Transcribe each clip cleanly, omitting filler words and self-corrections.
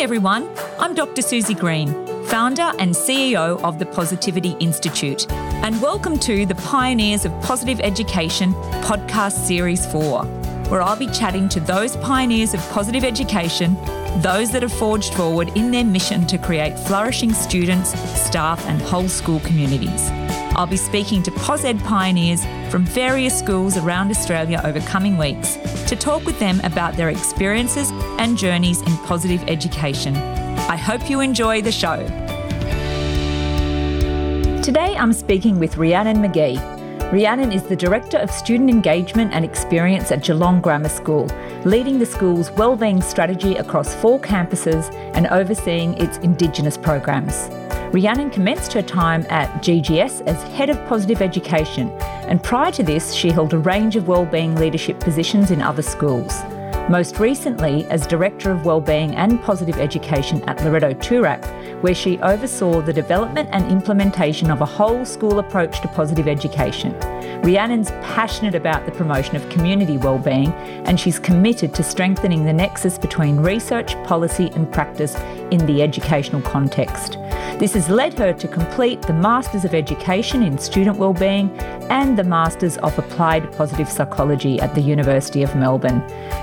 Hi everyone, I'm Dr. Susie Green, founder and CEO of the Positivity Institute, and welcome to the Pioneers of Positive Education Podcast Series 4, where I'll be chatting to those pioneers of positive education, those that have forged forward in their mission to create flourishing students, staff and whole school communities. I'll be speaking to POSED pioneers from various schools around Australia over coming weeks to talk with them about their experiences and journeys in positive education. I hope you enjoy the show. Today I'm speaking with Rhiannon McGee. Rhiannon is the Director of Student Engagement and Experience at Geelong Grammar School, leading the school's wellbeing strategy across 4 campuses and overseeing its Indigenous programs. Rhiannon commenced her time at GGS as Head of Positive Education, and prior to this she held a range of wellbeing leadership positions in other schools. Most recently as Director of Wellbeing and Positive Education at Loreto Toorak, where she oversaw the development and implementation of a whole school approach to positive education. Rhiannon's passionate about the promotion of community wellbeing, and she's committed to strengthening the nexus between research, policy and practice in the educational context. This has led her to complete the Masters of Education in Student Wellbeing and the Masters of Applied Positive Psychology at the University of Melbourne.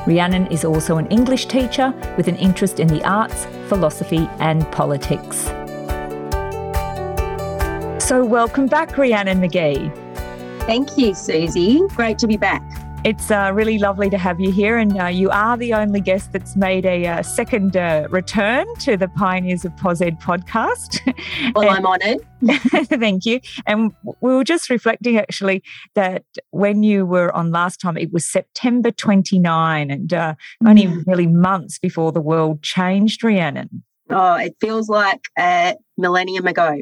Rhiannon is also an English teacher with an interest in the arts, philosophy and politics. So welcome back, Rhiannon McGee. Thank you, Susie. Great to be back. It's really lovely to have you here, and you are the only guest that's made a second return to the Pioneers of POSED podcast. Well, I'm honoured. Thank you. And we were just reflecting actually that when you were on last time, it was September 29 and only really months before the world changed, Rhiannon. Oh, it feels like a millennium ago.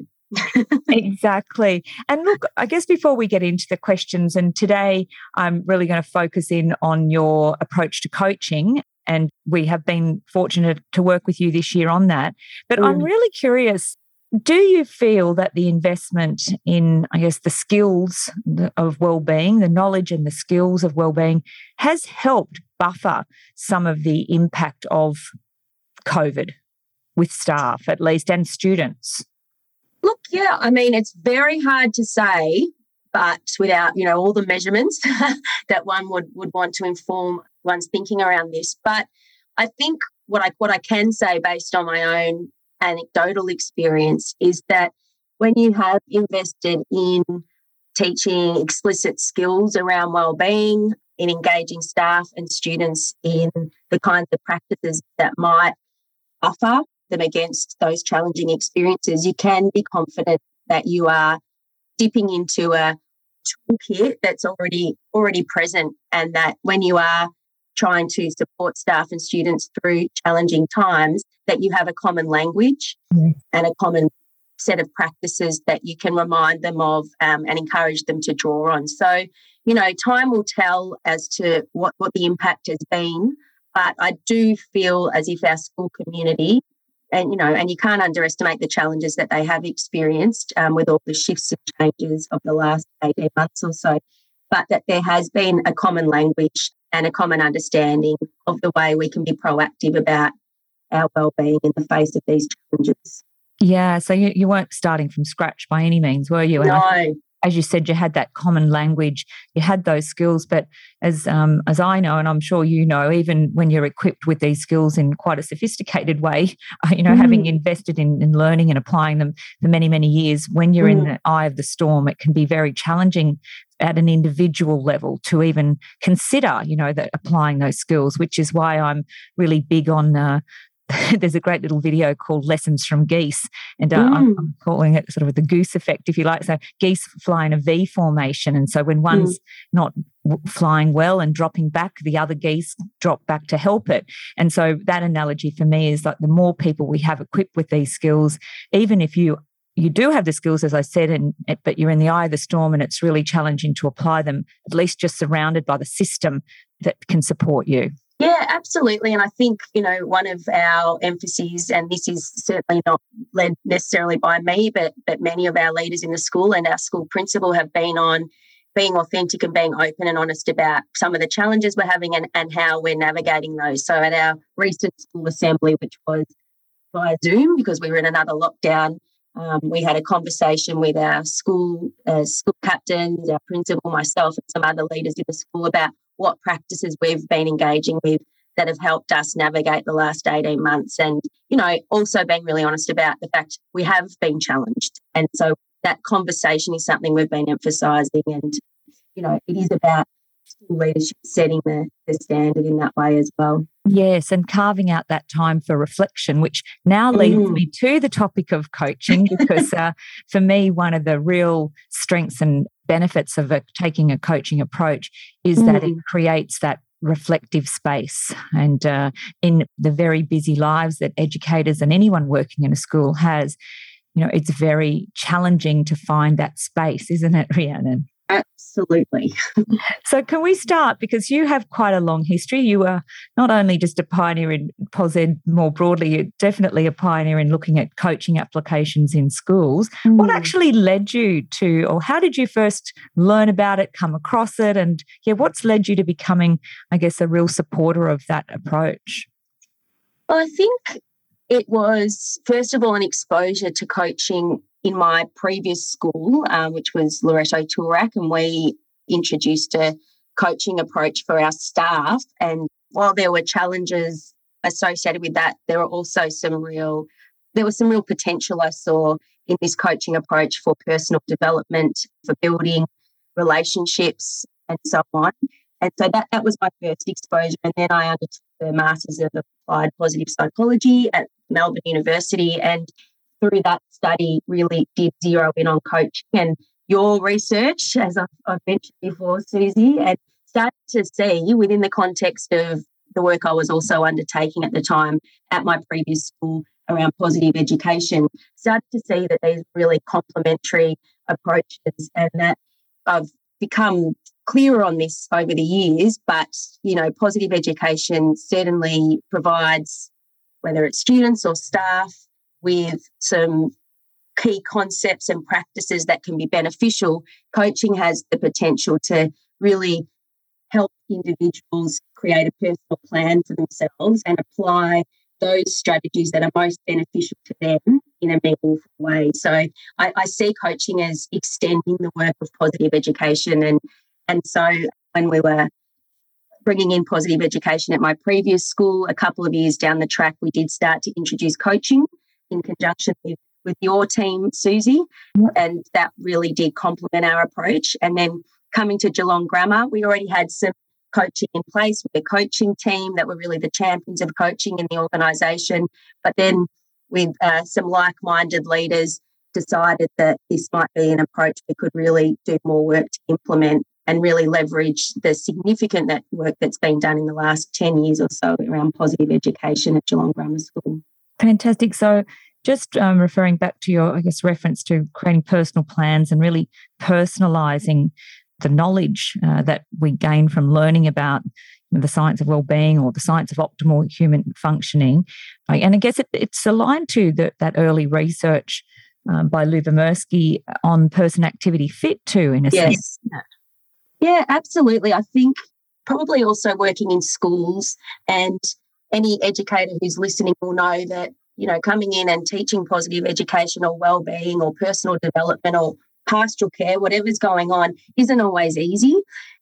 Exactly. And look, I guess before we get into the questions, and today I'm really going to focus in on your approach to coaching, and we have been fortunate to work with you this year on that. But I'm really curious, do you feel that the investment in, I guess, the skills of wellbeing, the knowledge and the skills of wellbeing, has helped buffer some of the impact of COVID with staff, at least, and students? Look, yeah, I mean, it's very hard to say, but without, you know, all the measurements that one would want to inform one's thinking around this. But I think what I can say based on my own anecdotal experience is that when you have invested in teaching explicit skills around wellbeing, in engaging staff and students in the kinds of practices that might offer them against those challenging experiences, you can be confident that you are dipping into a toolkit that's already present, and that when you are trying to support staff and students through challenging times, that you have a common language and a common set of practices that you can remind them of and encourage them to draw on. So, you know, time will tell as to what the impact has been, but I do feel as if our school community, and, you know, and you can't underestimate the challenges that they have experienced with all the shifts and changes of the last 18 months or so, but that there has been a common language and a common understanding of the way we can be proactive about our wellbeing in the face of these challenges. Yeah, so you weren't starting from scratch by any means, were you? And no. As you said, you had that common language, you had those skills, but as I know, and I'm sure you know, even when you're equipped with these skills in quite a sophisticated way, you know, having invested in learning and applying them for many, many years, when you're in the eye of the storm, it can be very challenging at an individual level to even consider, you know, that applying those skills, which is why I'm really big on there's a great little video called Lessons from Geese, and I'm calling it sort of the goose effect, if you like. So geese fly in a V formation, and so when one's not flying well and dropping back, the other geese drop back to help it. And so that analogy for me is like the more people we have equipped with these skills, even if you do have the skills, as I said, but you're in the eye of the storm and it's really challenging to apply them, at least just surrounded by the system that can support you. Yeah, absolutely. And I think, you know, one of our emphases, and this is certainly not led necessarily by me, but many of our leaders in the school and our school principal have been on being authentic and being open and honest about some of the challenges we're having and how we're navigating those. So at our recent school assembly, which was via Zoom because we were in another lockdown. We had a conversation with our school captains, our principal, myself, and some other leaders in the school about what practices we've been engaging with that have helped us navigate the last 18 months. And, you know, also being really honest about the fact we have been challenged. And so that conversation is something we've been emphasising. And, you know, it is about school leadership setting the standard in that way as well. Yes, and carving out that time for reflection, which now leads me to the topic of coaching, because for me, one of the real strengths and benefits of taking a coaching approach is that it creates that reflective space. And in the very busy lives that educators and anyone working in a school has, you know, it's very challenging to find that space, isn't it, Rhiannon? Absolutely. So can we start, because you have quite a long history. You are not only just a pioneer in POSED more broadly, you're definitely a pioneer in looking at coaching applications in schools. What actually led you to, or how did you first learn about it, come across it, and what's led you to becoming, I guess, a real supporter of that approach? Well, I think it was, first of all, an exposure to coaching in my previous school, which was Loreto Toorak, and we introduced a coaching approach for our staff. And while there were challenges associated with that, there were also some real potential I saw in this coaching approach for personal development, for building relationships and so on. And so that was my first exposure. And then I undertook the Masters of Applied Positive Psychology at Melbourne University, and through that study really did zero in on coaching and your research, as I've mentioned before, Susie, and started to see within the context of the work I was also undertaking at the time at my previous school around positive education, started to see that these really complementary approaches, and that I've become clearer on this over the years. But, you know, positive education certainly provides, whether it's students or staff, with some key concepts and practices that can be beneficial. Coaching has the potential to really help individuals create a personal plan for themselves and apply those strategies that are most beneficial to them in a meaningful way. So I see coaching as extending the work of positive education. And so when we were bringing in positive education at my previous school, a couple of years down the track, we did start to introduce coaching in conjunction with your team, Susie, and that really did complement our approach. And then coming to Geelong Grammar, we already had some coaching in place with a coaching team that were really the champions of coaching in the organisation. But then with some like-minded leaders, decided that this might be an approach we could really do more work to implement and really leverage the significant work that's been done in the last 10 years or so around positive education at Geelong Grammar School. Fantastic. So just referring back to your, I guess, reference to creating personal plans and really personalising the knowledge that we gain from learning about the science of well-being or the science of optimal human functioning. And I guess it's aligned to that early research by Lyubomirsky on person activity fit too, in a sense. Yeah, absolutely. I think probably also working in schools, and any educator who's listening will know that, you know, coming in and teaching positive education or wellbeing or personal development or pastoral care, whatever's going on, isn't always easy.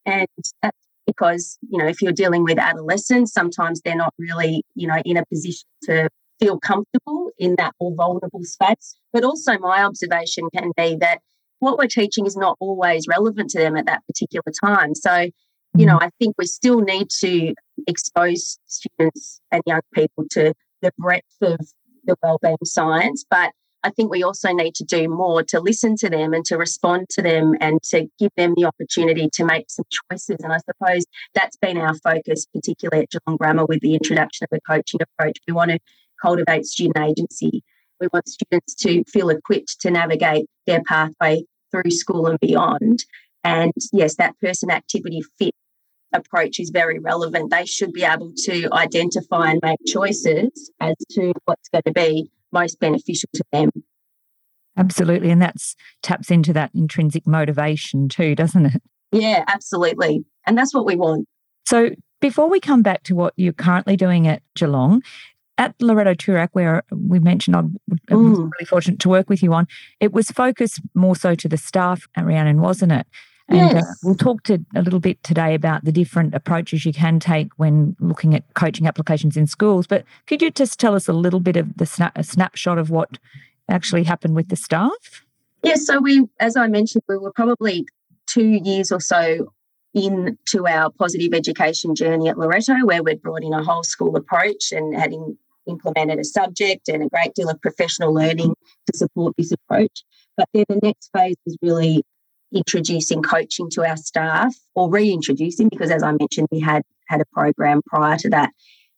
And that's because, you know, if you're dealing with adolescents, sometimes they're not really, you know, in a position to feel comfortable in that more vulnerable space. But also my observation can be that what we're teaching is not always relevant to them at that particular time. So, you know, I think we still need to expose students and young people to the breadth of the wellbeing science, but I think we also need to do more to listen to them and to respond to them and to give them the opportunity to make some choices. And I suppose that's been our focus, particularly at Geelong Grammar, with the introduction of the coaching approach. We want to cultivate student agency. We want students to feel equipped to navigate their pathway through school and beyond. And yes, that person activity fit approach is very relevant. They should be able to identify and make choices as to what's going to be most beneficial to them. Absolutely. And that taps into that intrinsic motivation too, doesn't it? Yeah, absolutely. And that's what we want. So before we come back to what you're currently doing at Geelong, at Loreto Toorak, where we mentioned I was really fortunate to work with you on, it was focused more so to the staff, Rhiannon, wasn't it? And yes. We'll talk to a little bit today about the different approaches you can take when looking at coaching applications in schools. But could you just tell us a little bit of a snapshot of what actually happened with the staff? Yes, so as I mentioned, we were probably 2 years or so into our positive education journey at Loreto, where we'd brought in a whole school approach and had implemented a subject and a great deal of professional learning to support this approach. But then the next phase was really introducing coaching to our staff, or reintroducing, because as I mentioned, we had a program prior to that.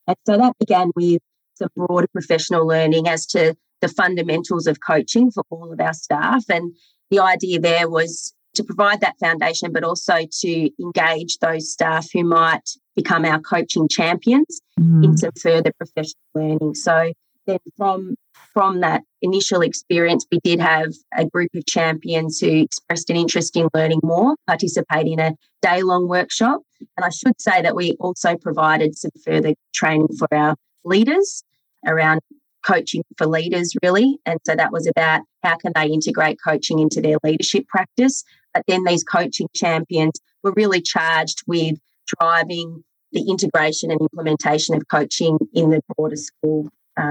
And so that began with some broader professional learning as to the fundamentals of coaching for all of our staff. And the idea there was to provide that foundation, but also to engage those staff who might become our coaching champions in some further professional learning. So then from that initial experience, we did have a group of champions who expressed an interest in learning more, participate in a day-long workshop. And I should say that we also provided some further training for our leaders around coaching for leaders, really. And so that was about how can they integrate coaching into their leadership practice. But then these coaching champions were really charged with driving the integration and implementation of coaching in the broader school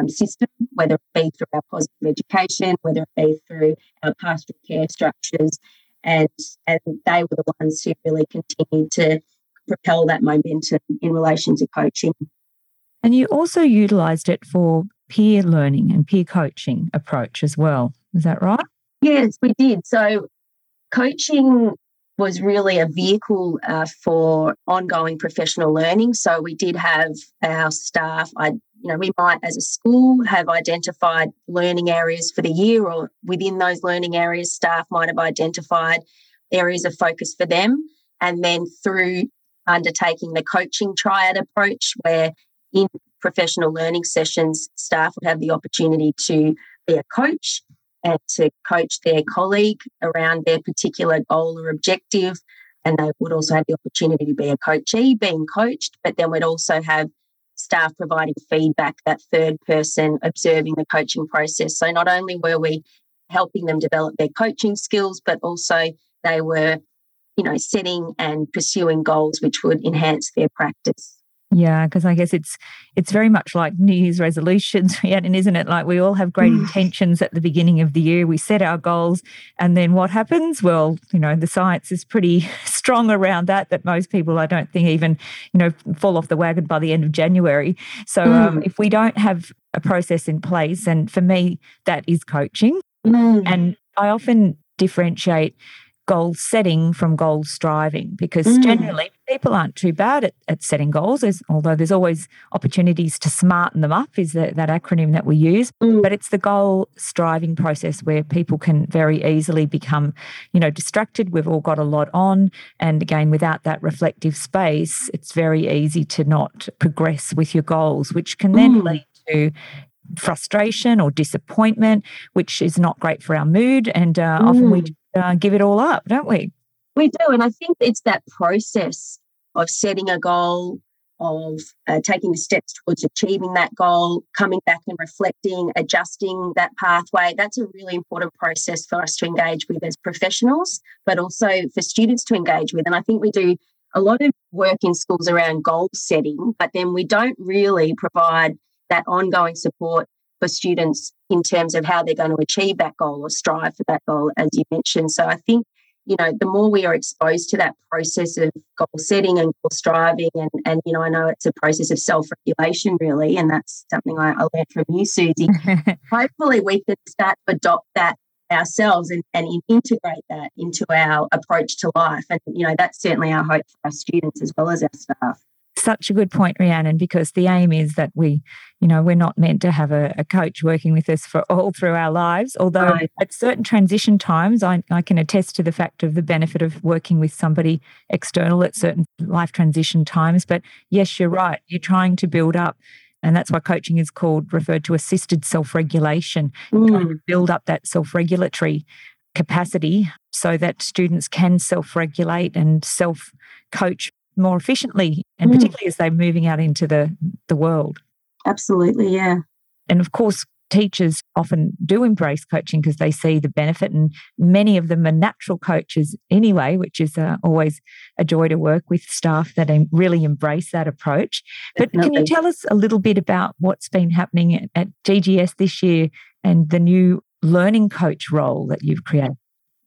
system, whether it be through our positive education, whether it be through our pastoral care structures. And they were the ones who really continued to propel that momentum in relation to coaching. And you also utilised it for peer learning and peer coaching approach as well. Is that right? Yes, we did. So coaching was really a vehicle for ongoing professional learning. So we did have our staff, we might as a school have identified learning areas for the year, or within those learning areas, staff might have identified areas of focus for them. And then through undertaking the coaching triad approach, where in professional learning sessions, staff would have the opportunity to be a coach and to coach their colleague around their particular goal or objective. And they would also have the opportunity to be a coachee, being coached, but then we'd also have staff providing feedback, that third person observing the coaching process. So not only were we helping them develop their coaching skills, but also they were, setting and pursuing goals which would enhance their practice. Yeah, because I guess it's very much like New Year's resolutions, and isn't it? Like we all have great intentions at the beginning of the year. We set our goals, and then what happens? Well, the science is pretty strong around that most people, I don't think, even, fall off the wagon by the end of January. So if we don't have a process in place, and for me, that is coaching. And I often differentiate goal setting from goal striving, because generally people aren't too bad at setting goals, although there's always opportunities to smarten them up, is that acronym that we use. But it's the goal striving process where people can very easily become, distracted. We've all got a lot on. And again, without that reflective space, it's very easy to not progress with your goals, which can then lead to frustration or disappointment, which is not great for our mood. And often we give it all up, don't we? We do. And I think it's that process of setting a goal, of taking the steps towards achieving that goal, coming back and reflecting, adjusting that pathway. That's a really important process for us to engage with as professionals, but also for students to engage with. And I think we do a lot of work in schools around goal setting, but then we don't really provide that ongoing support for students in terms of how they're going to achieve that goal or strive for that goal, as you mentioned. So I think, the more we are exposed to that process of goal setting and goal striving, and I know it's a process of self-regulation, really, and that's something I learned from you, Susie. Hopefully we can start to adopt that ourselves and integrate that into our approach to life. And, that's certainly our hope for our students as well as our staff. Such a good point, Rhiannon, because the aim is that we, we're not meant to have a coach working with us for all through our lives, although at certain transition times, I can attest to the fact of the benefit of working with somebody external at certain life transition times. But yes, you're right. You're trying to build up, and that's why coaching is referred to assisted self-regulation. You're trying to build up that self-regulatory capacity so that students can self-regulate and self-coach more efficiently, and particularly as they're moving out into the world. Absolutely, yeah. And of course, teachers often do embrace coaching because they see the benefit, and many of them are natural coaches anyway, which is always a joy to work with staff that really embrace that approach. But Definitely. Can you tell us a little bit about what's been happening at GGS this year and the new learning coach role that you've created?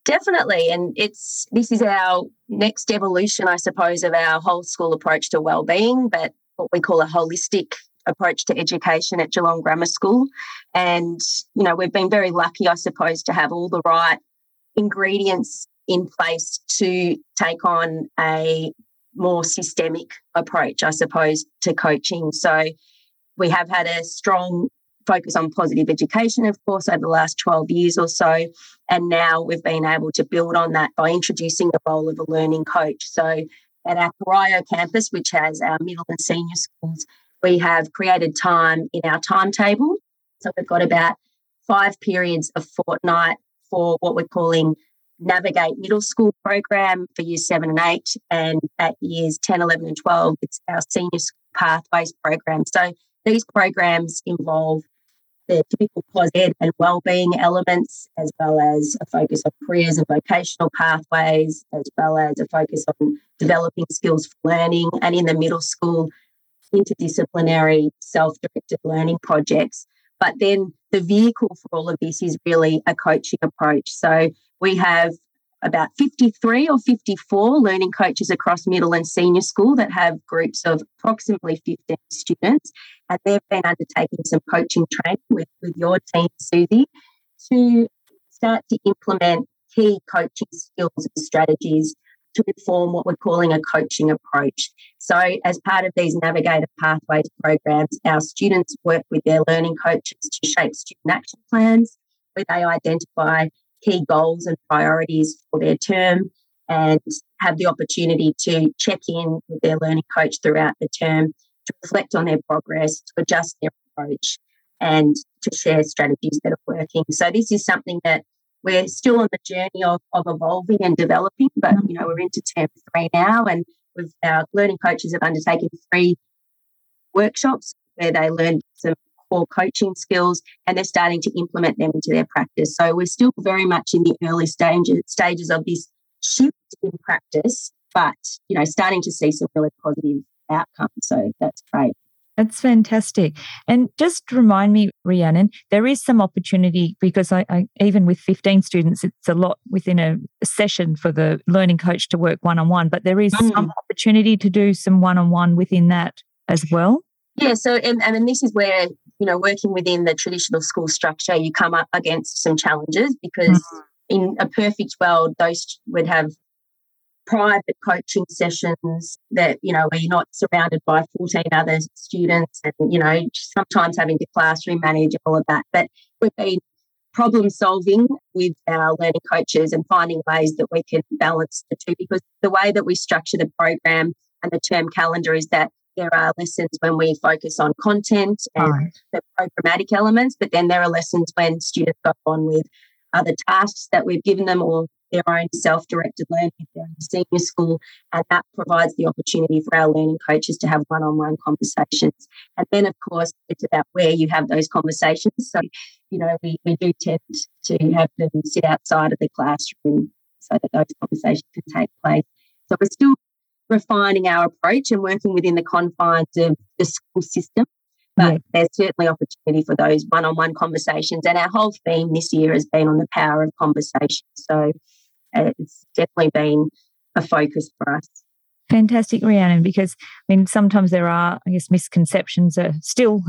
Definitely. And this is our next evolution, I suppose, of our whole school approach to wellbeing, but what we call a holistic approach to education at Geelong Grammar School. And, you know, we've been very lucky, I suppose, to have all the right ingredients in place to take on a more systemic approach, I suppose, to coaching. So we have had a strong focus on positive education, of course, over the last 12 years or so. And now we've been able to build on that by introducing the role of a learning coach. So at our Corio campus, which has our middle and senior schools, we have created time in our timetable. So we've got about 5 periods a fortnight for what we're calling Navigate Middle School program for years 7 and 8. And at years 10, 11 and 12, it's our senior school pathways program. So these programs involve the typical POSED and wellbeing elements, as well as a focus on careers and vocational pathways, as well as a focus on developing skills for learning, and in the middle school, interdisciplinary self-directed learning projects. But then the vehicle for all of this is really a coaching approach. So we have about 53 or 54 learning coaches across middle and senior school that have groups of approximately 15 students. And they've been undertaking some coaching training with your team, Susie, to start to implement key coaching skills and strategies to inform what we're calling a coaching approach. So as part of these Navigator Pathways programs, our students work with their learning coaches to shape student action plans where they identify key goals and priorities for their term and have the opportunity to check in with their learning coach throughout the term to reflect on their progress, to adjust their approach and to share strategies that are working. So this is something that we're still on the journey of evolving and developing, but, you know, we're into term 3 now, and our learning coaches have undertaken 3 workshops where they learned some core coaching skills and they're starting to implement them into their practice. So we're still very much in the early stages of this shift in practice, but, you know, starting to see some really positive outcomes. So that's great. That's fantastic. And just remind me, Rhiannon, there is some opportunity because I even with 15 students, it's a lot within a session for the learning coach to work one-on-one, but there is some opportunity to do some one-on-one within that as well. Yeah, so and this is where, you know, working within the traditional school structure, you come up against some challenges because in a perfect world, those would have private coaching sessions that, you know, where you're not surrounded by 14 other students and, you know, sometimes having to classroom manage and all of that. But we've been problem solving with our learning coaches and finding ways that we can balance the two, because the way that we structure the program and the term calendar is that there are lessons when we focus on content and the programmatic elements, but then there are lessons when students go on with other tasks that we've given them or their own self-directed learning if they're in senior school, and that provides the opportunity for our learning coaches to have one-on-one conversations. And then, of course, it's about where you have those conversations. So, you know, we do tend to have them sit outside of the classroom so that those conversations can take place. So we're still refining our approach and working within the confines of the school system, but there's certainly opportunity for those one-on-one conversations. And our whole theme this year has been on the power of conversation. So it's definitely been a focus for us. Fantastic, Rhiannon, because, I mean, sometimes there are, I guess, misconceptions still,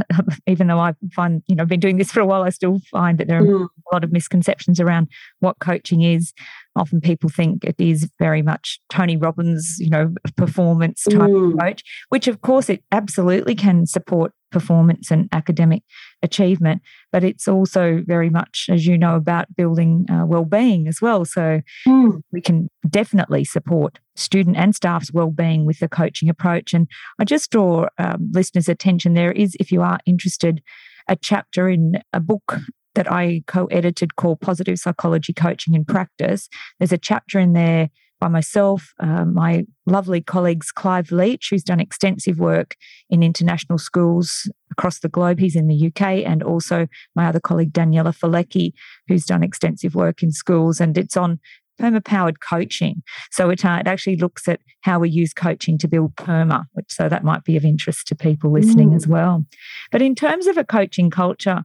even though I find, you know, I've been doing this for a while, I still find that there are a lot of misconceptions around what coaching is. Often people think it is very much Tony Robbins, you know, performance type approach, which, of course, it absolutely can support performance and academic achievement, but it's also very much, as you know, about building well-being as well. So we can definitely support student and staff's well-being with the coaching approach. And I just draw listeners' attention, there is, if you are interested, a chapter in a book that I co-edited called Positive Psychology Coaching in Practice. There's a chapter in there by myself, my lovely colleagues, Clive Leach, who's done extensive work in international schools across the globe. He's in the UK, and also my other colleague, Daniela Falecki, who's done extensive work in schools, and it's on PERMA-powered coaching. So it actually looks at how we use coaching to build PERMA, so that might be of interest to people listening as well. But in terms of a coaching culture,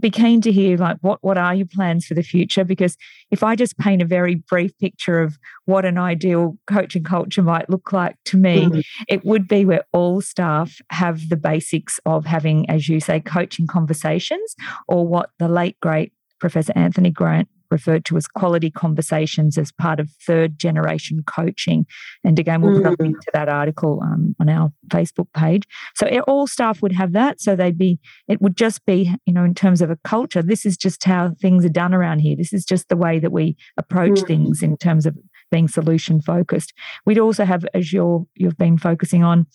be keen to hear, like, what are your plans for the future? Because if I just paint a very brief picture of what an ideal coaching culture might look like to me, it would be where all staff have the basics of having, as you say, coaching conversations, or what the late, great Professor Anthony Grant referred to as quality conversations as part of third generation coaching. And again, we'll put a link to that article on our Facebook page. So all staff would have that. So it would just be, in terms of a culture, this is just how things are done around here. This is just the way that we approach things in terms of being solution focused. We'd also have, as you've been focusing on,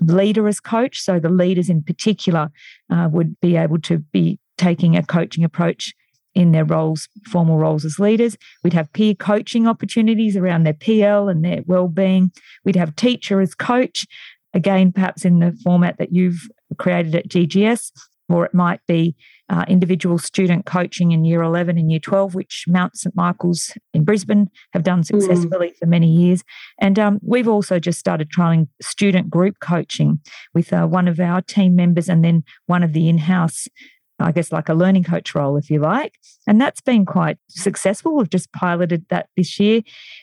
leader as coach. So the leaders in particular would be able to be taking a coaching approach in their roles, formal roles as leaders. We'd have peer coaching opportunities around their PL and their wellbeing. We'd have teacher as coach, again, perhaps in the format that you've created at GGS, or it might be individual student coaching in Year 11 and Year 12, which Mount St. Michael's in Brisbane have done successfully for many years. And we've also just started trialling student group coaching with one of our team members and then one of the in-house, I guess, like a learning coach role, if you like. And that's been quite successful. We've just piloted that this year.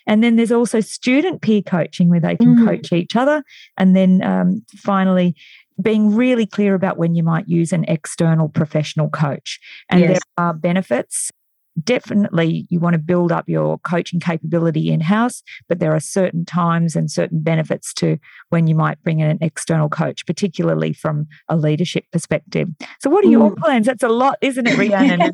And then there's also student peer coaching where they can coach each other. And then finally, being really clear about when you might use an external professional coach. And there are benefits. Definitely, you want to build up your coaching capability in-house, but there are certain times and certain benefits to when you might bring in an external coach, particularly from a leadership perspective. So what are your plans? That's a lot, isn't it, Rhiannon?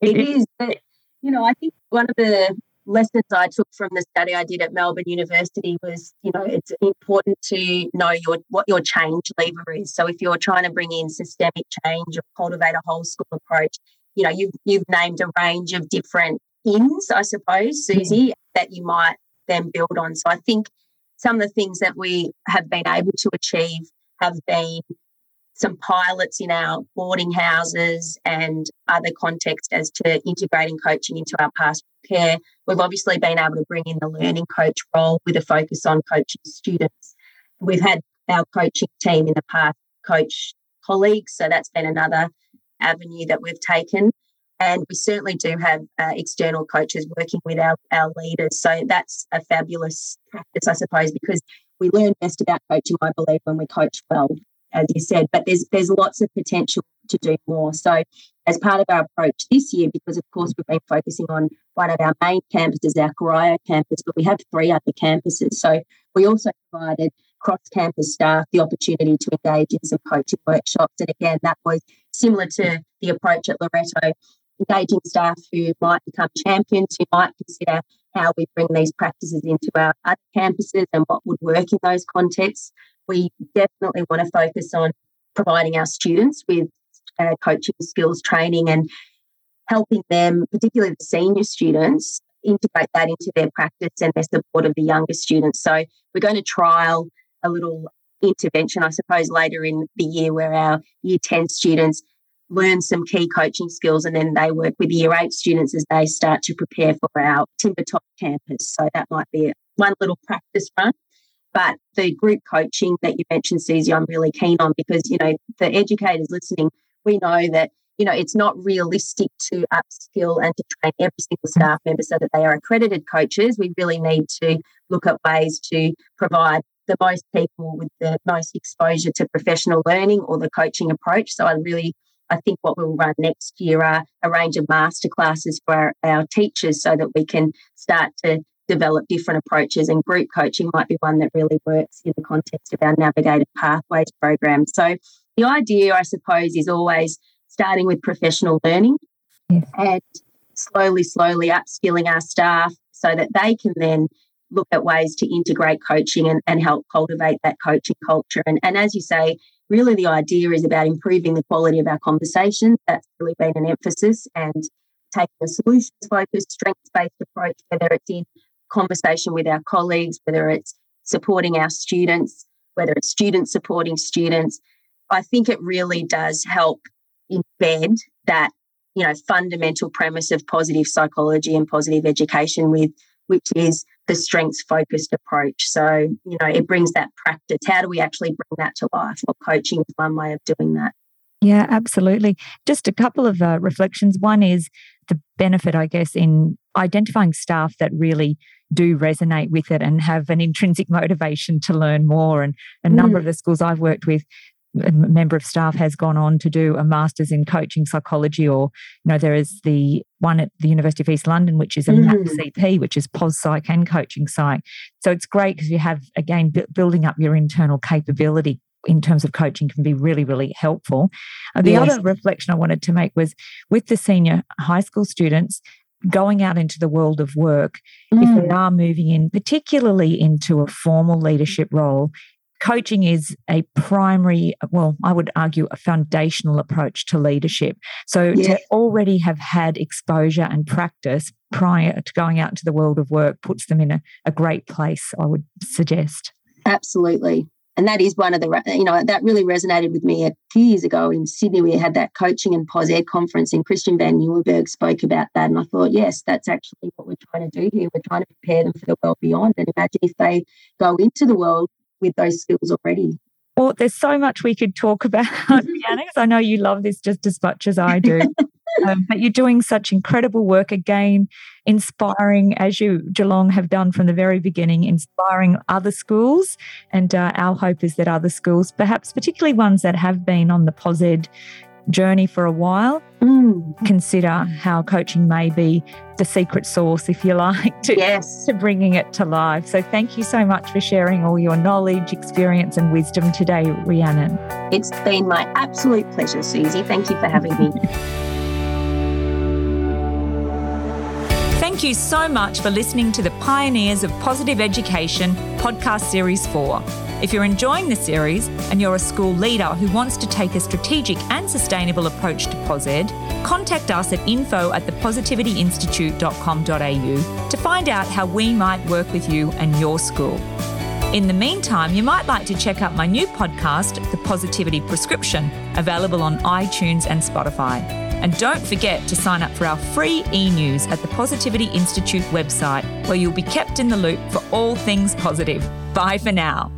It is. But, I think one of the lessons I took from the study I did at Melbourne University was, it's important to know what your change lever is. So if you're trying to bring in systemic change or cultivate a whole school approach, you've named a range of different ins, I suppose, Susie, that you might then build on. So I think some of the things that we have been able to achieve have been some pilots in our boarding houses and other contexts as to integrating coaching into our past care. We've obviously been able to bring in the learning coach role with a focus on coaching students. We've had our coaching team in the past coach colleagues, so that's been another avenue that we've taken, and we certainly do have external coaches working with our leaders, so that's a fabulous practice, I suppose, because we learn best about coaching, I believe, when we coach well, as you said, but there's lots of potential to do more. So as part of our approach this year, because of course we've been focusing on one of our main campuses, our Corio campus, but we have three other campuses, so we also provided cross-campus staff the opportunity to engage in some coaching workshops. And again, that was similar to the approach at Loreto, engaging staff who might become champions, who might consider how we bring these practices into our other campuses and what would work in those contexts. We definitely want to focus on providing our students with coaching skills training and helping them, particularly the senior students, integrate that into their practice and their support of the younger students. So we're going to trial a little intervention, I suppose, later in the year where our Year 10 students learn some key coaching skills and then they work with the Year 8 students as they start to prepare for our Timbertop campus. So that might be one little practice run. But the group coaching that you mentioned, Susie, I'm really keen on because, the educators listening, we know that, it's not realistic to upskill and to train every single staff member so that they are accredited coaches. We really need to look at ways to provide the most people with the most exposure to professional learning or the coaching approach. So I think what we'll run next year are a range of masterclasses for our teachers so that we can start to develop different approaches, and group coaching might be one that really works in the context of our Navigated Pathways program. So the idea, I suppose, is always starting with professional learning and slowly upskilling our staff so that they can then look at ways to integrate coaching and help cultivate that coaching culture. And as you say, really the idea is about improving the quality of our conversations. That's really been an emphasis, and taking a solutions-focused, strengths-based approach, whether it's in conversation with our colleagues, whether it's supporting our students, whether it's students supporting students. I think it really does help embed that, you know, fundamental premise of positive psychology and positive education, with which is the strengths-focused approach. So, you know, it brings that practice. How do we actually bring that to life? Well, coaching is one way of doing that. Yeah, absolutely. Just a couple of reflections. One is the benefit, I guess, in identifying staff that really do resonate with it and have an intrinsic motivation to learn more. And a number of the schools I've worked with, a member of staff has gone on to do a master's in coaching psychology, or, you know, there is the one at the University of East London, which is a MAP CP, which is POS Psych and coaching psych. So it's great because you have, again, building up your internal capability in terms of coaching can be really, really helpful. The other reflection I wanted to make was with the senior high school students going out into the world of work, if they are moving in, particularly into a formal leadership role, coaching is a primary, well, I would argue a foundational approach to leadership. So to already have had exposure and practice prior to going out into the world of work puts them in a great place, I would suggest. Absolutely. And that is one of the, you know, that really resonated with me a few years ago in Sydney. We had that coaching and POSED conference and Christian van Nieuwerburgh spoke about that. And I thought, yes, that's actually what we're trying to do here. We're trying to prepare them for the world beyond. And imagine if they go into the world with those skills already. Well, there's so much we could talk about, Rhiannon. I know you love this just as much as I do. But you're doing such incredible work, again, inspiring, as you, Geelong, have done from the very beginning, inspiring other schools. And our hope is that other schools, perhaps particularly ones that have been on the POSED journey for a while, consider how coaching may be the secret sauce, if you like, to bringing it to life. So thank you so much for sharing all your knowledge, experience and wisdom today, Rhiannon. It's been my absolute pleasure, Susie. Thank you for having me. Thank you so much for listening to the Pioneers of Positive Education Podcast Series 4. If you're enjoying the series and you're a school leader who wants to take a strategic and sustainable approach to POSED, contact us at info@thepositivityinstitute.com.au to find out how we might work with you and your school. In the meantime, you might like to check out my new podcast, The Positivity Prescription, available on iTunes and Spotify. And don't forget to sign up for our free e-news at the Positivity Institute website, where you'll be kept in the loop for all things positive. Bye for now.